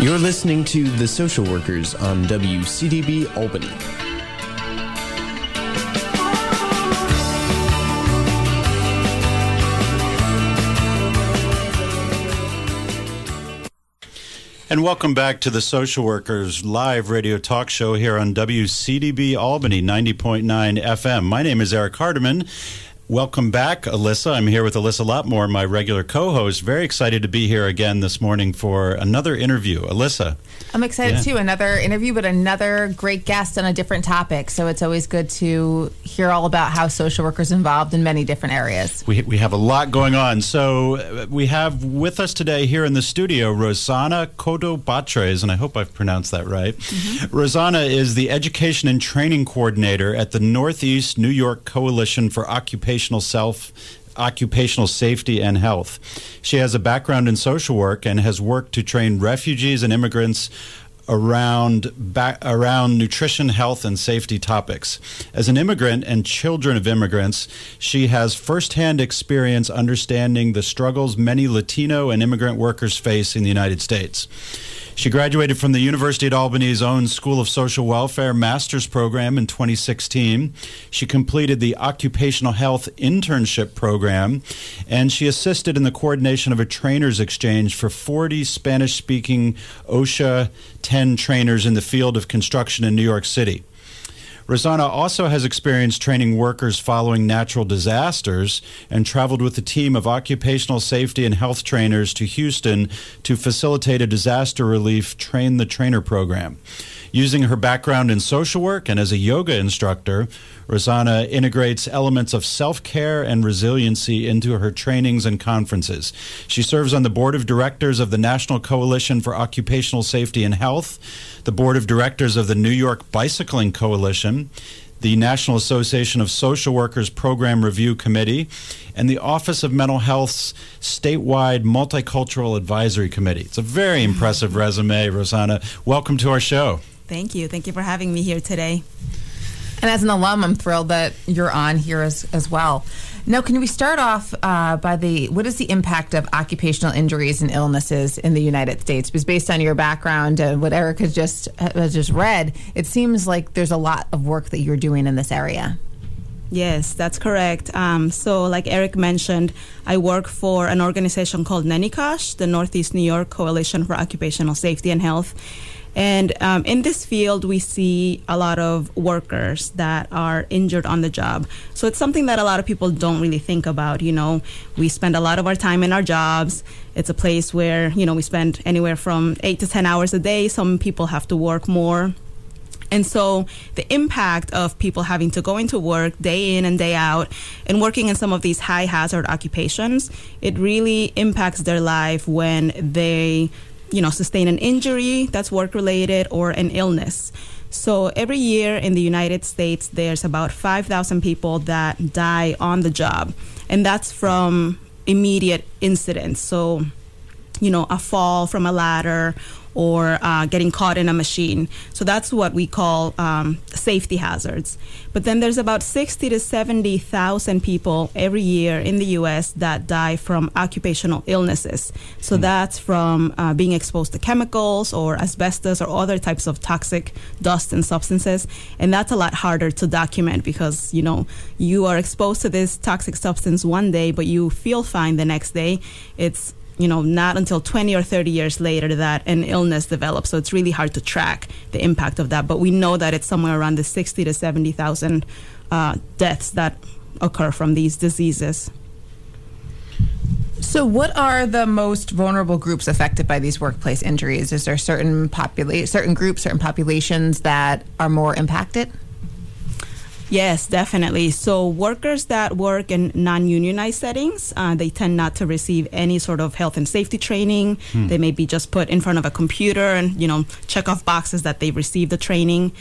You're listening to The Social Workers on WCDB Albany. And welcome back to the Social Workers live radio talk show here on WCDB Albany 90.9 FM. My name is Eric Hardiman. Welcome back, Alyssa. I'm here with Alyssa Lotmore, my regular co-host. Very excited to be here again this morning for another interview. Alyssa. I'm excited too. Another interview, but another great guest on a different topic. So it's always good to hear all about how social workers are involved in many different areas. We have a lot going on. So we have with us today here in the studio, Rossana Coto-Batres, and I hope I've pronounced that right. Mm-hmm. Rossana is the Education and Training Coordinator at the Northeast New York Coalition for Occupational Safety and Health. She has a background in social work and has worked to train refugees and immigrants around nutrition, health, and safety topics. As an immigrant and children of immigrants, she has firsthand experience understanding the struggles many Latino and immigrant workers face in the United States. She graduated from the University at Albany's own School of Social Welfare master's program in 2016. She completed the Occupational Health Internship Program, and she assisted in the coordination of a trainers exchange for 40 Spanish-speaking OSHA 10 trainers in the field of construction in New York City. Rossana also has experience training workers following natural disasters and traveled with a team of occupational safety and health trainers to Houston to facilitate a disaster relief Train the Trainer program. Using her background in social work and as a yoga instructor, Rossana integrates elements of self-care and resiliency into her trainings and conferences. She serves on the board of directors of the National Coalition for Occupational Safety and Health, the board of directors of the New York Bicycling Coalition, the National Association of Social Workers Program Review Committee, and the Office of Mental Health's statewide multicultural advisory committee. It's a very impressive resume, Rossana. Welcome to our show. Thank you. Thank you for having me here today. And as an alum, I'm thrilled that you're on here as well. Now, can we start off what is the impact of occupational injuries and illnesses in the United States? Because based on your background and what Eric has just read, it seems like there's a lot of work that you're doing in this area. Yes, that's correct. So like Eric mentioned, I work for an organization called NENICOSH, the Northeast New York Coalition for Occupational Safety and Health. And in this field, we see a lot of workers that are injured on the job. So it's something that a lot of people don't really think about. You know, we spend a lot of our time in our jobs. It's a place where, you know, we spend anywhere from 8 to 10 hours a day. Some people have to work more. And so the impact of people having to go into work day in and day out and working in some of these high hazard occupations, it really impacts their life when they sustain an injury that's work-related or an illness. So every year in the United States, there's about 5,000 people that die on the job. And that's from immediate incidents. So, a fall from a ladder or getting caught in a machine. So that's what we call safety hazards. But then there's about 60 to 70,000 people every year in the U.S. that die from occupational illnesses. So that's from being exposed to chemicals or asbestos or other types of toxic dust and substances. And that's a lot harder to document because, you are exposed to this toxic substance one day, but you feel fine the next day. It's not until 20 or 30 years later that an illness develops. So it's really hard to track the impact of that. But we know that it's somewhere around the 60 to 70,000 deaths that occur from these diseases. So what are the most vulnerable groups affected by these workplace injuries? Is there certain groups, certain populations that are more impacted? Yes, definitely. So workers that work in non-unionized settings, they tend not to receive any sort of health and safety training. They may be just put in front of a computer and, check off boxes that they received the training.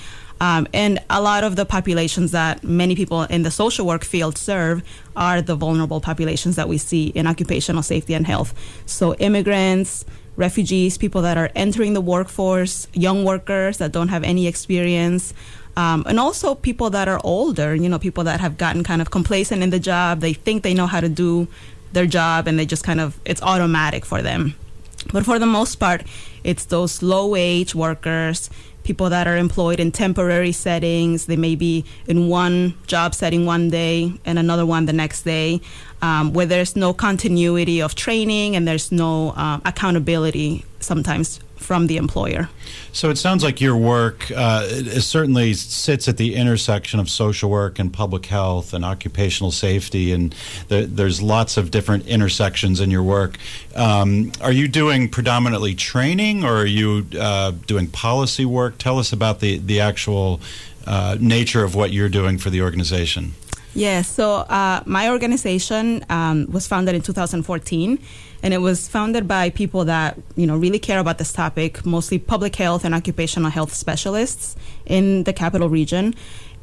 And a lot of the populations that many people in the social work field serve are the vulnerable populations that we see in occupational safety and health. So immigrants, refugees, people that are entering the workforce, young workers that don't have any experience, and also people that are older, people that have gotten kind of complacent in the job. They think they know how to do their job and they just kind of, it's automatic for them. But for the most part, it's those low-wage workers, people that are employed in temporary settings. They may be in one job setting one day and another one the next day, where there's no continuity of training and there's no accountability sometimes from the employer. So it sounds like your work certainly sits at the intersection of social work and public health and occupational safety, and there's lots of different intersections in your work. Are you doing predominantly training, or are you doing policy work? Tell us about the actual nature of what you're doing for the organization. Yes, so my organization was founded in 2014, and it was founded by people that, you know, really care about this topic, mostly public health and occupational health specialists in the capital region.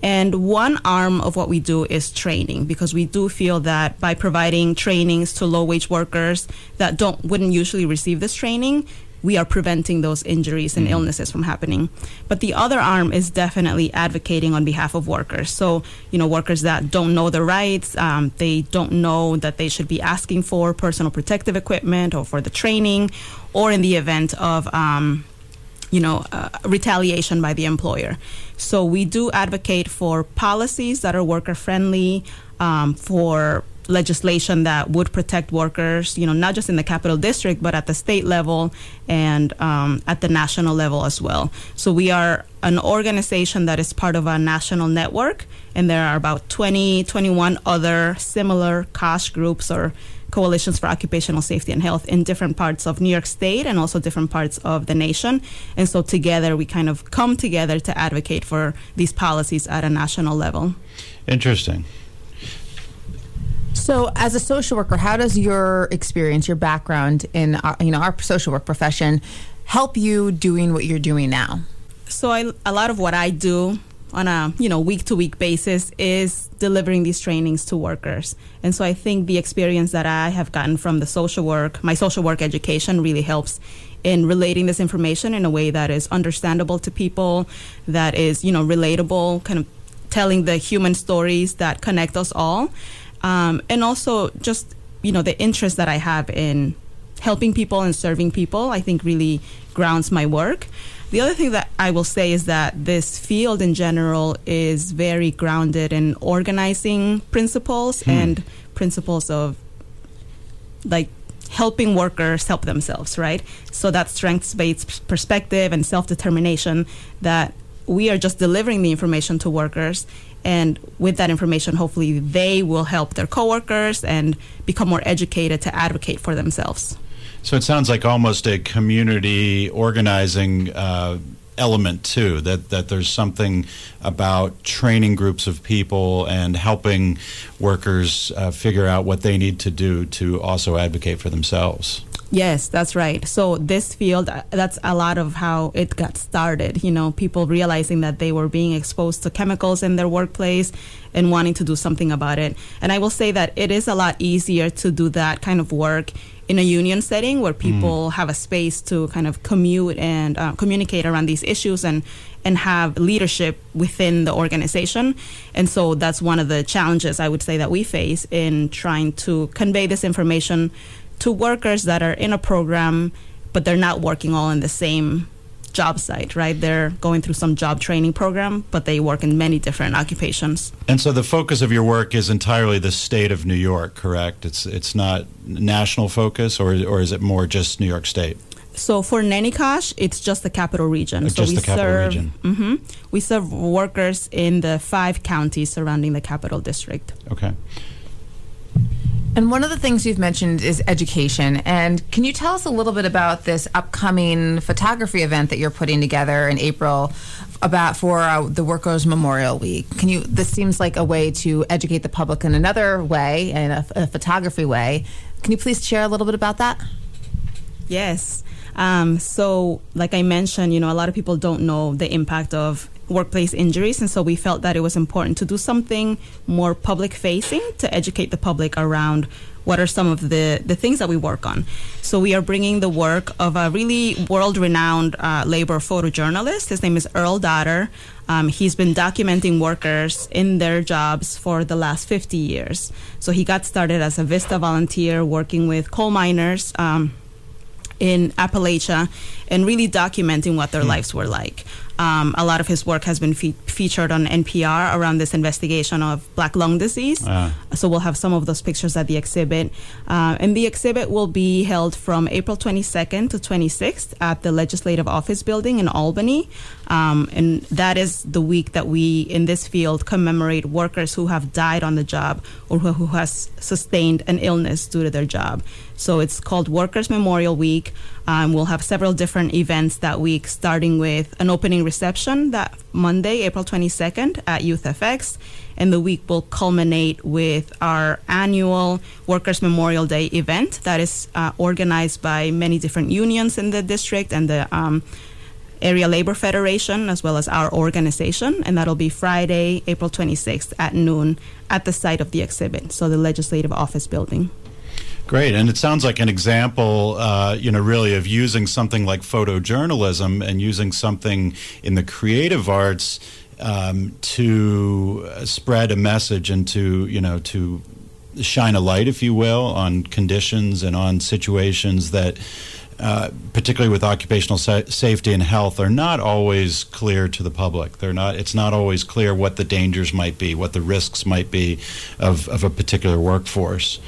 And one arm of what we do is training, because we do feel that by providing trainings to low-wage workers that wouldn't usually receive this training, we are preventing those injuries and illnesses from happening. But the other arm is definitely advocating on behalf of workers. So, you know, workers that don't know their rights, they don't know that they should be asking for personal protective equipment or for the training, or in the event of, retaliation by the employer. So we do advocate for policies that are worker-friendly, for legislation that would protect workers, you know, not just in the Capital District, but at the state level and at the national level as well. So we are an organization that is part of a national network, and there are about 21 other similar COSH groups or coalitions for occupational safety and health in different parts of New York State and also different parts of the nation. And so together we kind of come together to advocate for these policies at a national level. Interesting. So as a social worker, how does your experience, your background in our social work profession help you doing what you're doing now? So a lot of what I do on a week-to-week basis is delivering these trainings to workers. And so I think the experience that I have gotten from the social work, my social work education, really helps in relating this information in a way that is understandable to people, that is, relatable, kind of telling the human stories that connect us all. And also just, the interest that I have in helping people and serving people, I think really grounds my work. The other thing that I will say is that this field in general is very grounded in organizing principles and principles of, like, helping workers help themselves, right? So that strengths-based perspective and self-determination, that we are just delivering the information to workers. And with that information, hopefully they will help their coworkers and become more educated to advocate for themselves. So it sounds like almost a community organizing element, too, that there's something about training groups of people and helping workers figure out what they need to do to also advocate for themselves. Yes, that's right. So this field, that's a lot of how it got started. People realizing that they were being exposed to chemicals in their workplace and wanting to do something about it. And I will say that it is a lot easier to do that kind of work in a union setting, where people have a space to kind of commute and communicate around these issues and have leadership within the organization. And so that's one of the challenges I would say that we face in trying to convey this information to workers that are in a program, but they're not working all in the same job site, right? They're going through some job training program, but they work in many different occupations. And so the focus of your work is entirely the state of New York, correct? It's not national focus, or is it more just New York State? So for NENICOSH, it's just the capital region. So just the capital region. We serve workers in the 5 counties surrounding the Capital District. Okay. And one of the things you've mentioned is education. And can you tell us a little bit about this upcoming photography event that you're putting together in April for the Workers' Memorial Week? This seems like a way to educate the public in another way, in a photography way. Can you please share a little bit about that? Yes. So like I mentioned, a lot of people don't know the impact of workplace injuries, and so we felt that it was important to do something more public-facing to educate the public around what are some of the things that we work on. So we are bringing the work of a really world-renowned labor photojournalist. His name is Earl Dotter. He's been documenting workers in their jobs for the last 50 years. So he got started as a VISTA volunteer working with coal miners in Appalachia and really documenting what their lives were like. A lot of his work has been featured on NPR around this investigation of black lung disease. So we'll have some of those pictures at the exhibit. And the exhibit will be held from April 22nd to 26th at the Legislative Office Building in Albany. And that is the week that we, in this field, commemorate workers who have died on the job or who has sustained an illness due to their job. So it's called Workers' Memorial Week. We'll have several different events that week, starting with an opening reception that Monday, April 22nd at YouthFX, and the week will culminate with our annual Workers' Memorial Day event that is organized by many different unions in the district and the Area Labor Federation, as well as our organization, and that'll be Friday, April 26th at noon at the site of the exhibit, so the Legislative Office Building. Great, and it sounds like an example, really of using something like photojournalism and using something in the creative arts to spread a message and to shine a light, if you will, on conditions and on situations that, particularly with occupational safety and health, are not always clear to the public. They're not. It's not always clear what the dangers might be, what the risks might be of a particular workforce.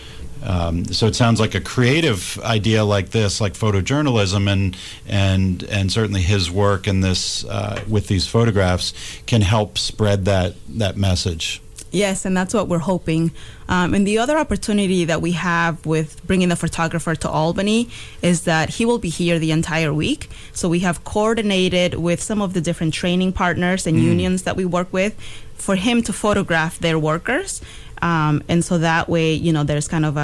So it sounds like a creative idea like this, like photojournalism, and certainly his work in this with these photographs can help spread that message. Yes, and that's what we're hoping. And the other opportunity that we have with bringing the photographer to Albany is that he will be here the entire week. So we have coordinated with some of the different training partners and unions that we work with for him to photograph their workers. And so that way, there's kind of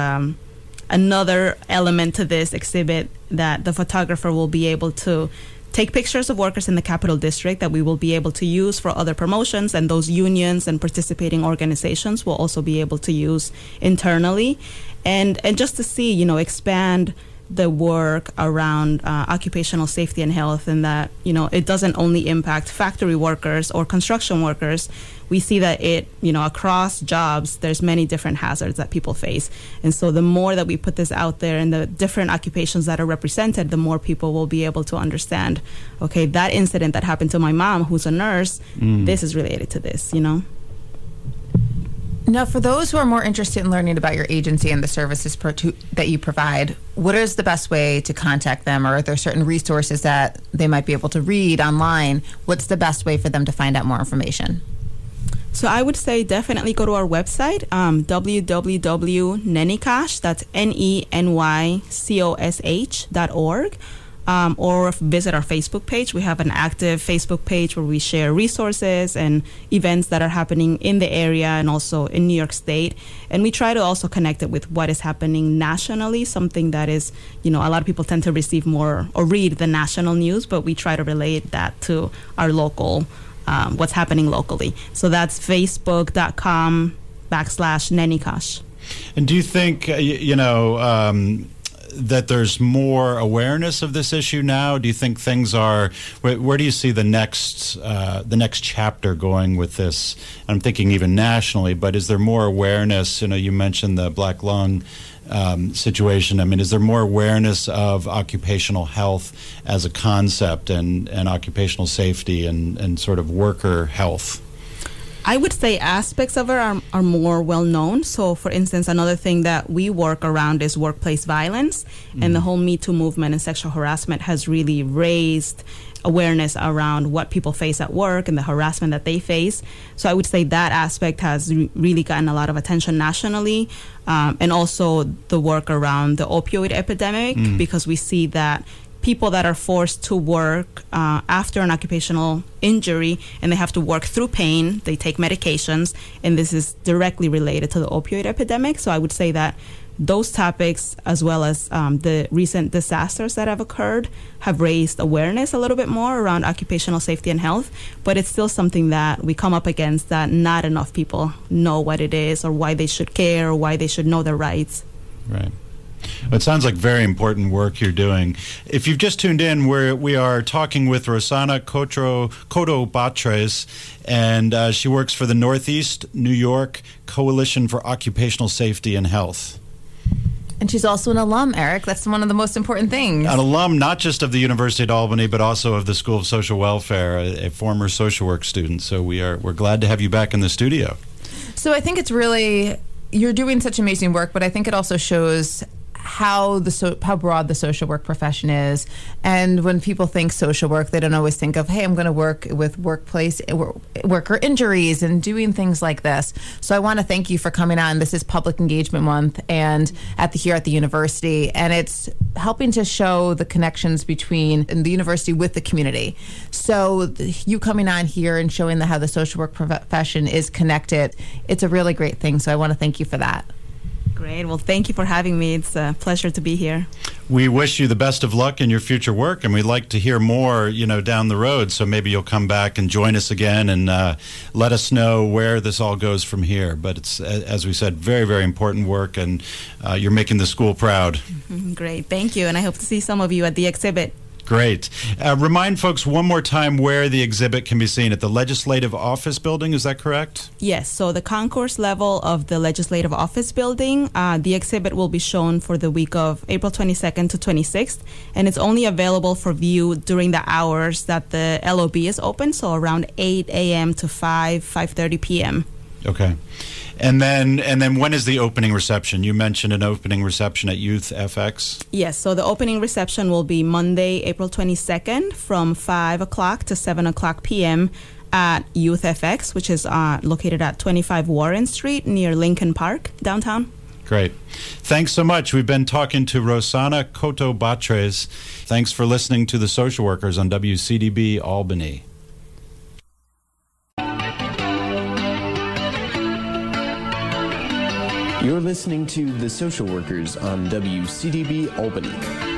another element to this exhibit that the photographer will be able to take pictures of workers in the Capital District that we will be able to use for other promotions, and those unions and participating organizations will also be able to use internally. And just to see, expand the work around occupational safety and health, and that, it doesn't only impact factory workers or construction workers. We see that it, across jobs, there's many different hazards that people face. And so the more that we put this out there and the different occupations that are represented, the more people will be able to understand, okay, that incident that happened to my mom, who's a nurse, this is related to this, Now, for those who are more interested in learning about your agency and the services that you provide, what is the best way to contact them? Or are there certain resources that they might be able to read online? What's the best way for them to find out more information? So I would say definitely go to our website, www.nennycosh, that's NENYCOSH.org. Or visit our Facebook page. We have an active Facebook page where we share resources and events that are happening in the area and also in New York State. And we try to also connect it with what is happening nationally, something that is, a lot of people tend to receive more or read the national news, but we try to relate that to our local, what's happening locally. So that's facebook.com/nennycosh. And do you think, that there's more awareness of this issue now? Do you think things are? Where do you see the next chapter going with this? I'm thinking even nationally, but is there more awareness? You mentioned the black lung situation. I mean, is there more awareness of occupational health as a concept and occupational safety and sort of worker health? I would say aspects of it are more well-known. So, for instance, another thing that we work around is workplace violence. And the whole Me Too movement and sexual harassment has really raised awareness around what people face at work and the harassment that they face. So I would say that aspect has really gotten a lot of attention nationally. And also the work around the opioid epidemic, because we see that people that are forced to work after an occupational injury, and they have to work through pain. They take medications, and this is directly related to the opioid epidemic. So I would say that those topics, as well as the recent disasters that have occurred, have raised awareness a little bit more around occupational safety and health, but it's still something that we come up against, that not enough people know what it is or why they should care or why they should know their rights. Right. Well, it sounds like very important work you're doing. If you've just tuned in, we are talking with Rossana Coto-Batres, and she works for the Northeast New York Coalition for Occupational Safety and Health. And she's also an alum, Eric. That's one of the most important things. An alum not just of the University at Albany, but also of the School of Social Welfare, a former social work student. So we're glad to have you back in the studio. So I think it's really, you're doing such amazing work, but I think it also shows how broad the social work profession is. And when people think social work, they don't always think of, hey, I'm going to work with worker injuries and doing things like this. So I want to thank you for coming on. This is Public Engagement Month and here at the university, and it's helping to show the connections between the university with the community. So you coming on here and showing how the social work profession is connected, it's a really great thing. So I want to thank you for that. Great. Well, thank you for having me. It's a pleasure to be here. We wish you the best of luck in your future work, and we'd like to hear more, down the road. So maybe you'll come back and join us again and let us know where this all goes from here. But it's, as we said, very, very important work, and you're making the school proud. Mm-hmm. Great. Thank you. And I hope to see some of you at the exhibit. Great. Remind folks one more time where the exhibit can be seen. At the Legislative Office Building, is that correct? Yes. So the concourse level of the Legislative Office Building, the exhibit will be shown for the week of April 22nd to 26th. And it's only available for view during the hours that the LOB is open, so around 8 a.m. to 5:30 p.m. Okay. And then when is the opening reception? You mentioned an opening reception at YouthFX. Yes, so the opening reception will be Monday, April 22nd from 5 o'clock to 7 o'clock p.m. at YouthFX, which is located at 25 Warren Street near Lincoln Park, downtown. Great. Thanks so much. We've been talking to Rossana Coto-Batres. Thanks for listening to The Social Workers on WCDB Albany. You're listening to The Social Workers on WCDB Albany.